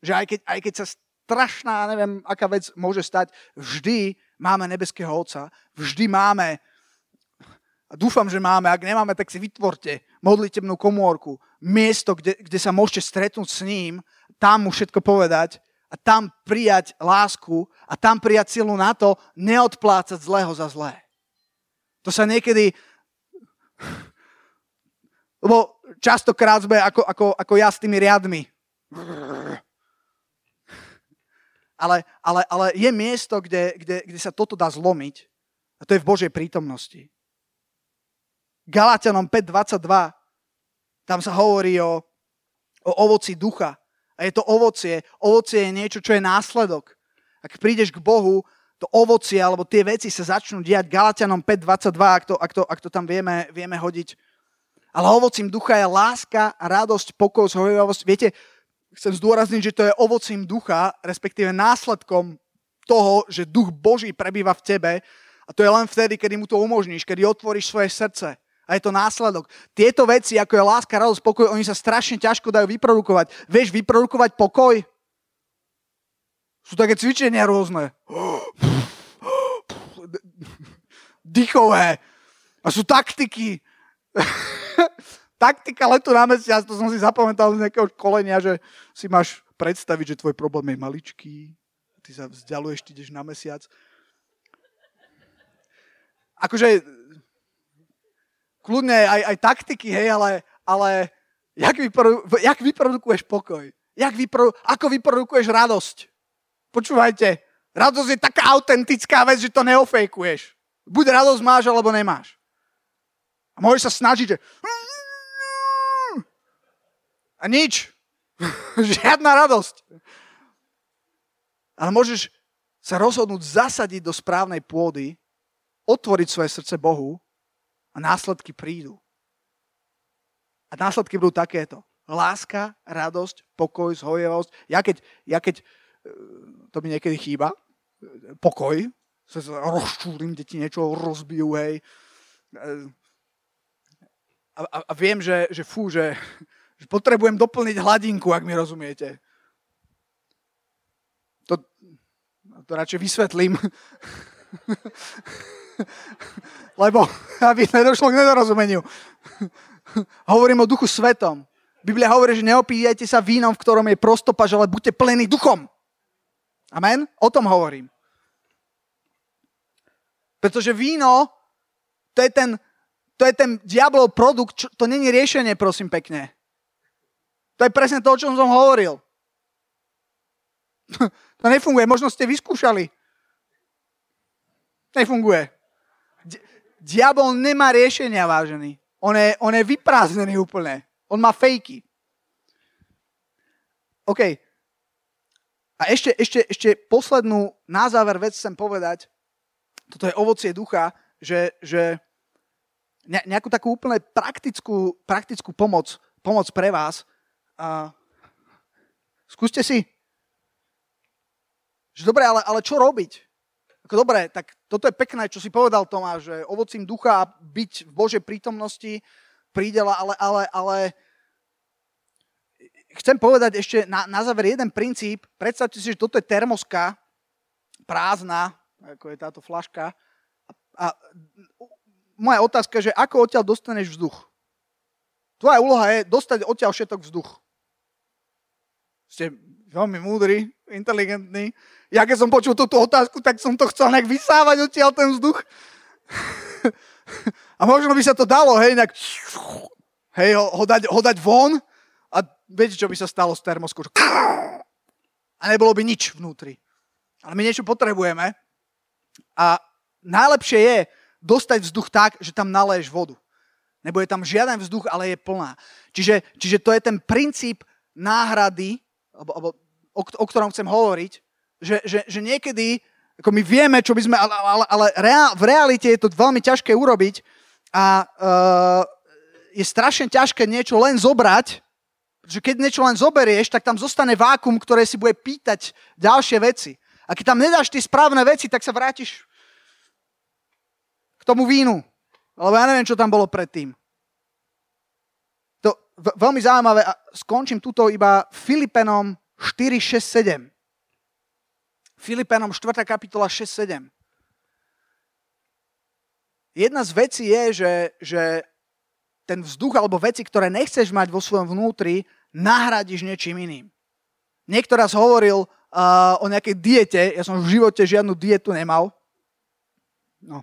Že aj keď sa strašná, neviem, aká vec môže stať, vždy máme nebeského Otca, vždy máme, a dúfam, že máme, ak nemáme, tak si vytvorte modlitebnú komórku, miesto, kde sa môžete stretnúť s ním, tam mu všetko povedať a tam prijať lásku a tam prijať silu na to, neodplácať zlého za zlé. To sa niekedy... Lebo častokrát sme ako ja s tými riadmi. Ale je miesto, kde sa toto dá zlomiť. A to je v Božej prítomnosti. Galatianom 5.22, tam sa hovorí o ovoci ducha. A je to ovocie. Ovocie je niečo, čo je následok. Ak prídeš k Bohu, to ovocie, alebo tie veci sa začnú diať. Galatianom 5.22, ak to tam vieme hodiť. Ale ovocím ducha je láska, radosť, pokoj, zhovievavosť. Viete, chcem zdôrazniť, že to je ovocím ducha, respektíve následkom toho, že duch Boží prebýva v tebe a to je len vtedy, kedy mu to umožníš, kedy otvoríš svoje srdce a je to následok. Tieto veci, ako je láska, radosť, pokoj, oni sa strašne ťažko dajú vyprodukovať. Vieš vyprodukovať pokoj? Sú také cvičenia rôzne. Dýchové. A sú taktiky. Taktika letu na mesiac, to som si zapamätal z nejakého školenia, že si máš predstaviť, že tvoj problém je maličký, ty sa vzdialuješ, ty ideš na mesiac. Akože kľudne aj taktiky, hej, ale jak vyprodukuješ pokoj? Ako vyprodukuješ radosť? Počúvajte, radosť je taká autentická vec, že to neofejkuješ. Buď radosť máš, alebo nemáš. A môžeš sa snažiť, že... A nič. Žiadna radosť. Ale môžeš sa rozhodnúť zasadiť do správnej pôdy, otvoriť svoje srdce Bohu a následky prídu. A následky budú takéto. Láska, radosť, pokoj, zhojevosť. Ja keď to mi niekedy chýba, pokoj, sa rozčúlim, deti niečo rozbijú, hej. A viem, že potrebujem doplniť hladinku, ak mi rozumiete. To radšej vysvetlím. Lebo aby nedošlo k nedorozumeniu. Hovorím o Duchu Svetom. Biblia hovorí, že neopíjajte sa vínom, v ktorom je prostopaž, ale buďte plení duchom. Amen? O tom hovorím. Pretože víno, to je ten diablov produkt, to není riešenie, prosím pekne. To je presne to, o čom som hovoril. To nefunguje. Možno ste vyskúšali. Nefunguje. Diabol nemá riešenia, vážený. On je vyprázdnený úplne. On má fejky. OK. A ešte poslednú na záver vec chcem povedať. Toto je ovocie ducha, že nejakú takú úplne praktickú pomoc pre vás. A skúste si, že dobre, ale čo robiť? Ako dobre, tak toto je pekné, čo si povedal Tomáš, že ovocím ducha byť v Božej prítomnosti prídela, ale chcem povedať ešte na záver jeden princíp. Predstavte si, že toto je termoska prázdna, ako je táto flaška. A moja otázka je, že ako odtiaľ dostaneš vzduch? Tvoja úloha je dostať odtiaľ všetok vzduch. Ste veľmi múdri, inteligentní. Ja keď som počul túto otázku, tak som to chcel nejak vysávať odtiaľ ten vzduch. A možno by sa to dalo, hej, nejak hej, ho dať von a viete, čo by sa stalo s termoskou? A nebolo by nič vnútri. Ale my niečo potrebujeme. A najlepšie je dostať vzduch tak, že tam naleješ vodu. Nebude tam žiaden vzduch, ale je plná. Čiže to je ten princíp náhrady, o ktorom chcem hovoriť, že niekedy, ako my vieme, čo by sme, ale v realite je to veľmi ťažké urobiť a je strašne ťažké niečo len zobrať, že keď niečo len zoberieš, tak tam zostane vákum, ktoré si bude pýtať ďalšie veci. A keď tam nedáš tie správne veci, tak sa vrátiš k tomu vínu. Lebo ja neviem, čo tam bolo predtým. To veľmi zaujímavé a skončím tuto iba Filipenom 4:6-7. Filipenom 4. kapitola 6-7. Jedna z vecí je, že ten vzduch alebo veci, ktoré nechceš mať vo svojom vnútri, nahradiš niečím iným. Niekto raz hovoril o nejakej diete. Ja som v živote žiadnu dietu nemal. No,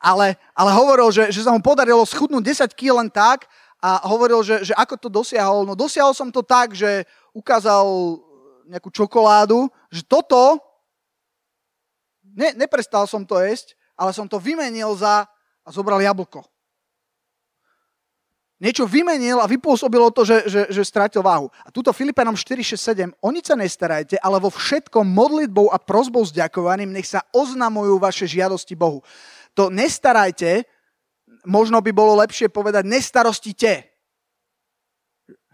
ale hovoril, že sa mu podarilo schudnúť 10 kg len tak a hovoril, že ako to dosiahol. No dosiahol som to tak, že ukázal nejakú čokoládu, že toto, neprestal som to jesť, ale som to vymenil a zobral jablko. Niečo vymenil a vypôsobilo to, že strátil váhu. A tuto Filipanom 4:6-7, o nič sa nestarajte, ale vo všetkom modlitbou a prosbou s ďakovaním nech sa oznamujú vaše žiadosti Bohu. To nestarajte, možno by bolo lepšie povedať nestarostite.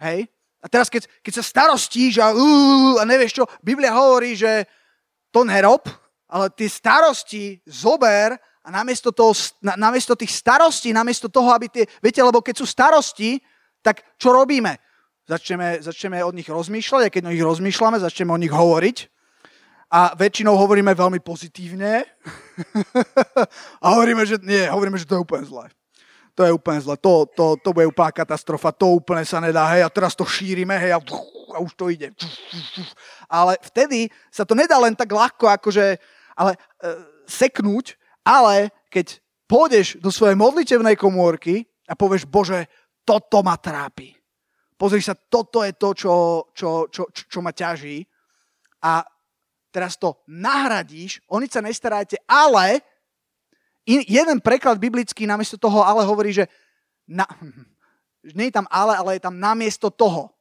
Hej? A teraz, keď sa starostíš a nevieš čo, Biblia hovorí, že to nerob, ale tie starosti zober a namiesto tých starostí, namiesto toho, aby tie... Viete, lebo keď sú starosti, tak čo robíme? Začneme od nich rozmýšľať, a keď o nich rozmýšľame, začneme o nich hovoriť. A väčšinou hovoríme veľmi pozitívne. A hovoríme, že to je úplne zlé. To je úplne zle, to bude úplná katastrofa, to úplne sa nedá, hej, a teraz to šírime, hej, a už to ide. Ale vtedy sa to nedá len tak ľahko, akože, ale seknúť, ale keď pôjdeš do svojej modlitevnej komórky a povieš, Bože, toto ma trápi. Pozri sa, toto je to, čo ma ťaží. A teraz to nahradíš, oni sa nestaráte, ale jeden preklad biblický namiesto toho ale hovorí, že nie je tam ale je tam namiesto toho.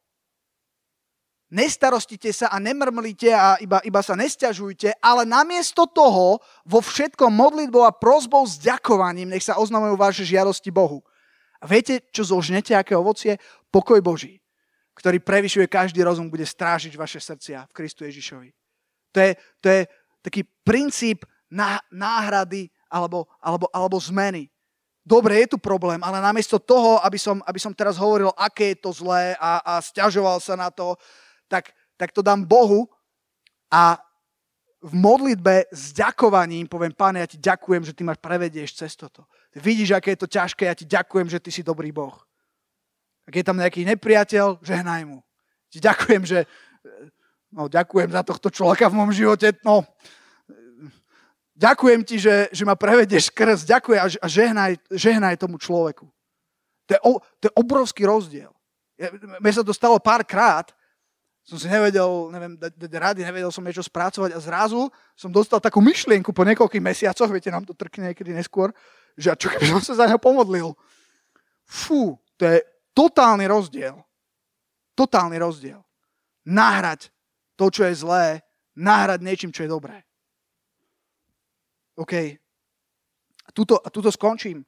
Nestarostite sa a nemrmlite a iba sa nesťažujte, ale namiesto toho vo všetkom modlitbou a prosbou s ďakovaním nech sa oznamujú vaše žiadosti Bohu. A viete, čo zožnete, aké ovocie? Pokoj Boží, ktorý prevyšuje každý rozum, bude strážiť vaše srdcia v Kristu Ježišovi. To je taký princíp náhrady alebo zmeny. Dobre, je tu problém, ale namiesto toho, aby som teraz hovoril, aké je to zlé a sťažoval sa na to, tak to dám Bohu a v modlitbe s ďakovaním poviem, Pane, ja ti ďakujem, že ty ma prevedieš cez toto. Ty vidíš, aké je to ťažké, ja ti ďakujem, že ty si dobrý Boh. Ak je tam nejaký nepriateľ, žehnaj mu. Ti ďakujem, ďakujem za tohto človeka v mom živote, Ďakujem ti, že ma prevedieš skrz, ďakujem a žehnaj tomu človeku. To je obrovský rozdiel. Mne sa to stalo párkrát, som si nevedel rady, nevedel som niečo spracovať a zrazu som dostal takú myšlienku po niekoľkých mesiacoch, viete, nám to trkne niekedy neskôr, že čo keby som sa za neho pomodlil. Fú, to je totálny rozdiel. Totálny rozdiel. Nahrať to, čo je zlé, nahrať niečím, čo je dobré. OK. Tuto skončím.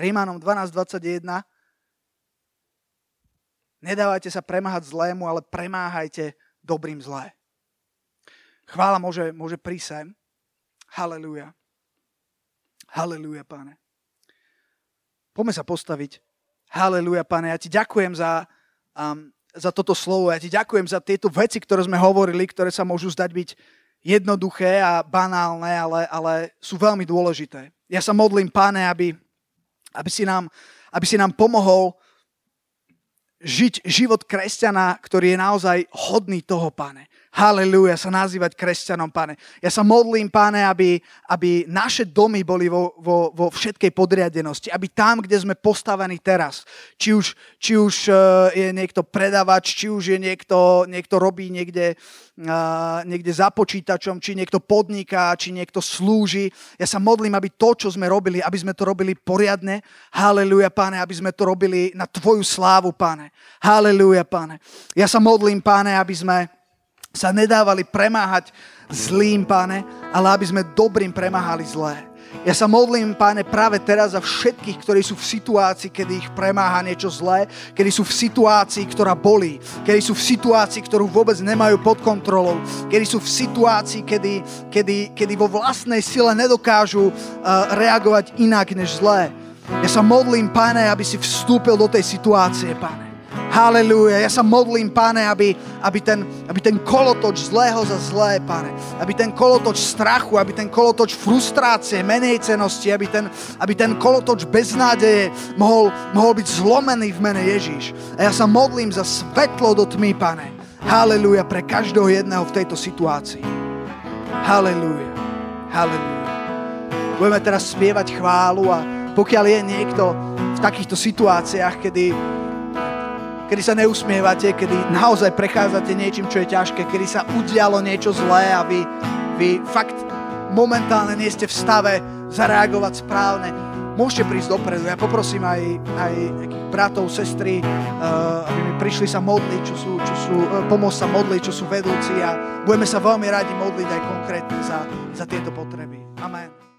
Rímanom 12.21. Nedávajte sa premáhať zlému, ale premáhajte dobrým zlé. Chvála môže prísť sem. Halelujá. Halelujá, Pane. Poďme sa postaviť. Halelujá, Pane. Ja ti ďakujem za toto slovo. Ja ti ďakujem za tieto veci, ktoré sme hovorili, ktoré sa môžu zdať byť jednoduché a banálne, ale sú veľmi dôležité. Ja sa modlím, Pane, aby si nám pomohol žiť život kresťana, ktorý je naozaj hodný toho, Pane. Halelujá, sa nazývať kresťanom, Pane. Ja sa modlím, Pane, aby naše domy boli vo všetkej podriadenosti, aby tam, kde sme postavení teraz, či už je niekto predavač, či už je niekto robí niekde za počítačom, či niekto podniká, či niekto slúži. Ja sa modlím, aby to, čo sme robili, aby sme to robili poriadne. Halelujá, Pane, aby sme to robili na Tvoju slávu, Pane. Halelujá, Pane. Ja sa modlím, Pane, aby sme sa nedávali premáhať zlým, Pane, ale aby sme dobrým premáhali zlé. Ja sa modlím, Pane, práve teraz za všetkých, ktorí sú v situácii, kedy ich premáha niečo zlé, kedy sú v situácii, ktorá bolí, kedy sú v situácii, ktorú vôbec nemajú pod kontrolou, kedy sú v situácii, kedy vo vlastnej sile nedokážu reagovať inak než zlé. Ja sa modlím, Pane, aby si vstúpil do tej situácie, Pane. Halelujá, ja sa modlím, Pane, aby ten kolotoč zlého za zlé, Pane, aby ten kolotoč strachu, aby ten kolotoč frustrácie, menejcenosti, aby ten kolotoč beznádeje mohol byť zlomený v mene Ježiš. A ja sa modlím za svetlo do tmy, Pane. Halelujá, pre každého jedného v tejto situácii. Halelujá, halelujá. Budeme teraz spievať chválu a pokiaľ je niekto v takýchto situáciách, kedy sa neusmievate, kedy naozaj prechádzate niečím, čo je ťažké, kedy sa udialo niečo zlé a vy fakt momentálne nie ste v stave zareagovať správne, môžete prísť dopredu. Ja poprosím aj bratov, sestry, aby mi prišli sa modliť, pomôcť sa modliť, čo sú vedúci a budeme sa veľmi radi modliť aj konkrétne za tieto potreby. Amen.